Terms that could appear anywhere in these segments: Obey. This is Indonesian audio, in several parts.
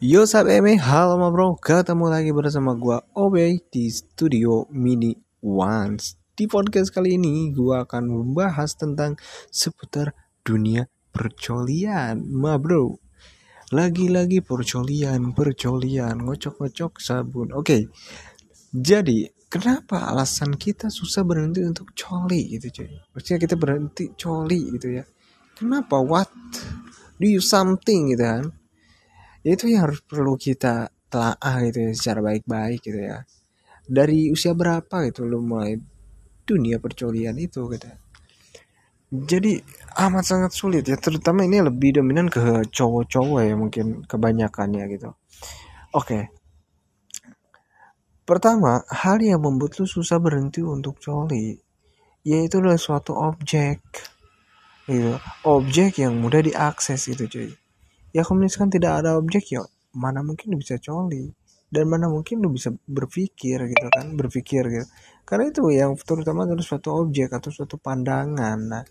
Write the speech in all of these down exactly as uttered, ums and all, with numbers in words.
Yo sahabat Eme, halo ma bro, ketemu lagi bersama gua Obey di Studio Mini Once. Di podcast kali ini gua akan membahas tentang seputar dunia percolian, ma bro. Lagi-lagi percolian, percolian, ngocok-ngocok sabun. Oke, jadi kenapa alasan kita susah berhenti untuk coli gitu cuy? Maksudnya kita berhenti coli gitu ya. Kenapa? What? Do you something gitu kan? Itu yang harus perlu kita telaah gitu ya, secara baik-baik gitu ya. Dari usia berapa gitu lo mulai dunia percolian itu gitu. Jadi amat sangat sulit ya, terutama ini lebih dominan ke cowok-cowok ya mungkin kebanyakannya gitu. Oke. Pertama, hal yang membuat lo susah berhenti untuk coli yaitu adalah suatu objek gitu. Objek yang mudah diakses gitu cuy. Ya komuniskan tidak ada objek ya, mana mungkin lu bisa coli dan mana mungkin lu bisa berpikir gitu kan, berpikir gitu. Karena itu yang terutama adalah suatu objek atau suatu pandangan. Nah,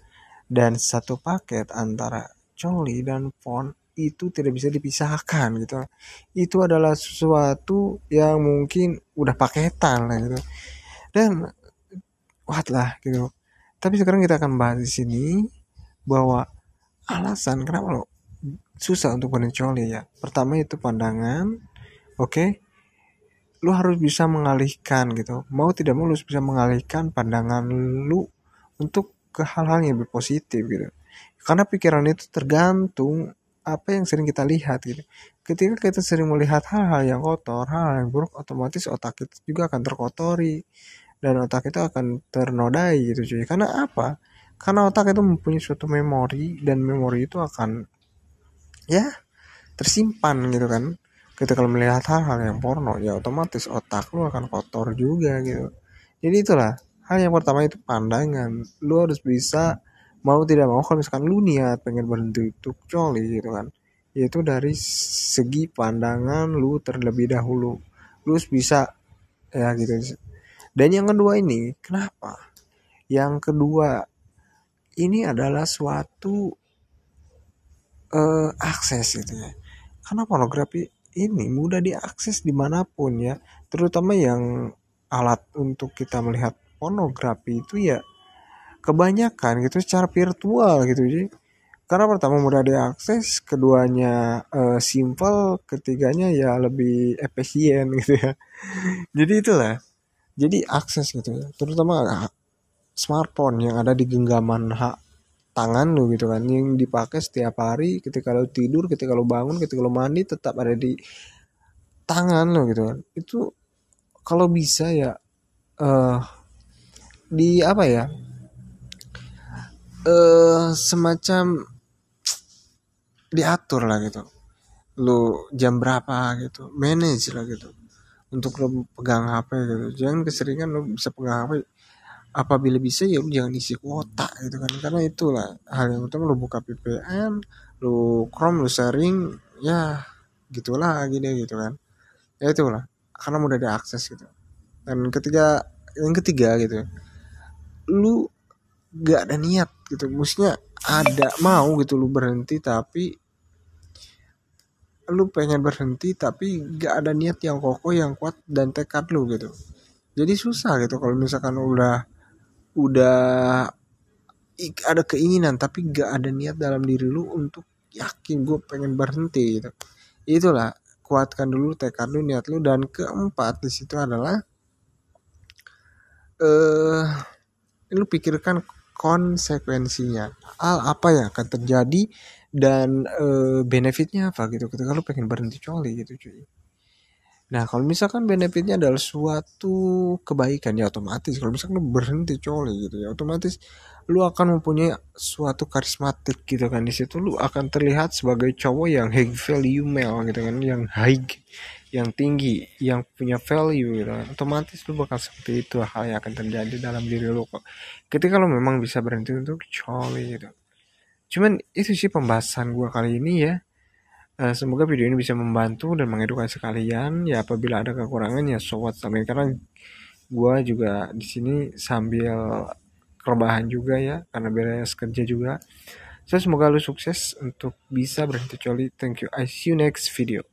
dan satu paket antara coli dan pon itu tidak bisa dipisahkan gitu. Itu adalah sesuatu yang mungkin udah paketan lah gitu. Dan what lah gitu. Tapi sekarang kita akan bahas di sini bahwa alasan kenapa lo susah untuk berhenti coli ya. Pertama itu pandangan. Oke. Lu harus bisa mengalihkan gitu. Mau tidak mau lu harus bisa mengalihkan pandangan lu untuk ke hal-hal yang lebih positif gitu. Karena pikiran itu tergantung apa yang sering kita lihat gitu. Ketika kita sering melihat hal-hal yang kotor, hal-hal yang buruk, otomatis otak kita juga akan terkotori dan otak itu akan ternodai gitu cuy. Karena apa? Karena otak itu mempunyai suatu memori dan memori itu akan ya tersimpan gitu kan. Ketika lo melihat hal-hal yang porno ya otomatis otak lo akan kotor juga gitu. Jadi itulah hal yang pertama itu pandangan. Lo harus bisa mau tidak mau kalau misalkan lo niat pengen berhenti untuk coli gitu kan, yaitu dari segi pandangan lo terlebih dahulu. Lo harus bisa ya gitu. Dan yang kedua ini kenapa? Yang kedua ini adalah suatu Uh, akses gitu ya. Karena pornografi ini mudah diakses dimanapun ya. Terutama yang alat untuk kita melihat pornografi itu ya kebanyakan gitu secara virtual gitu sih. Karena pertama mudah diakses, keduanya uh, simple, ketiganya ya lebih efisien gitu ya. Jadi itulah. Jadi akses gitu ya. Terutama smartphone yang ada di genggaman hak tangan lu gitu kan, yang dipakai setiap hari ketika lu tidur, ketika lu bangun, ketika lu mandi tetap ada di tangan lu gitu kan. Itu kalau bisa ya uh, di apa ya uh, semacam diatur lah gitu. Lu jam berapa gitu, manage lah gitu untuk lu pegang H P gitu. Jangan keseringan lu bisa pegang H P. Apabila bisa ya lu jangan isi kuota gitu kan. Karena itulah hal yang utama, lu buka V P N, lu Chrome, lu sharing, ya gitulah lagi deh gitu kan. Ya itulah, karena mudah diakses gitu. Dan ketiga, yang ketiga gitu, lu gak ada niat gitu. Maksudnya ada mau gitu lu berhenti tapi lu pengen berhenti tapi gak ada niat yang kokoh, yang kuat dan tekad lu gitu. Jadi susah gitu kalau misalkan udah udah ada keinginan tapi gak ada niat dalam diri lu untuk yakin gue pengen berhenti gitu. Itulah, kuatkan dulu tekad lu, niat lu. Dan keempat di situ adalah eh uh, lu pikirkan konsekuensinya, hal apa yang akan terjadi dan uh, benefitnya apa gitu ketika lu pengen berhenti coli gitu cuy. Nah kalau misalkan benefitnya adalah suatu kebaikan ya otomatis kalau misalkan lu berhenti coli gitu ya otomatis lu akan mempunyai suatu karismatik gitu kan. Di situ lu akan terlihat sebagai cowok yang high value male gitu kan, yang high, yang tinggi, yang punya value gitu kan. Otomatis lu bakal seperti itu hal yang akan terjadi dalam diri lu kok ketika lu memang bisa berhenti untuk coli gitu. Cuman itu sih pembahasan gua kali ini ya. Semoga video ini bisa membantu dan mengedukasi kalian. Ya apabila ada kekurangan ya so what, sampai karena gue juga di sini sambil rebahan juga ya karena beres kerja juga. So semoga lu sukses untuk bisa berhenti coli. Thank you. I see you next video.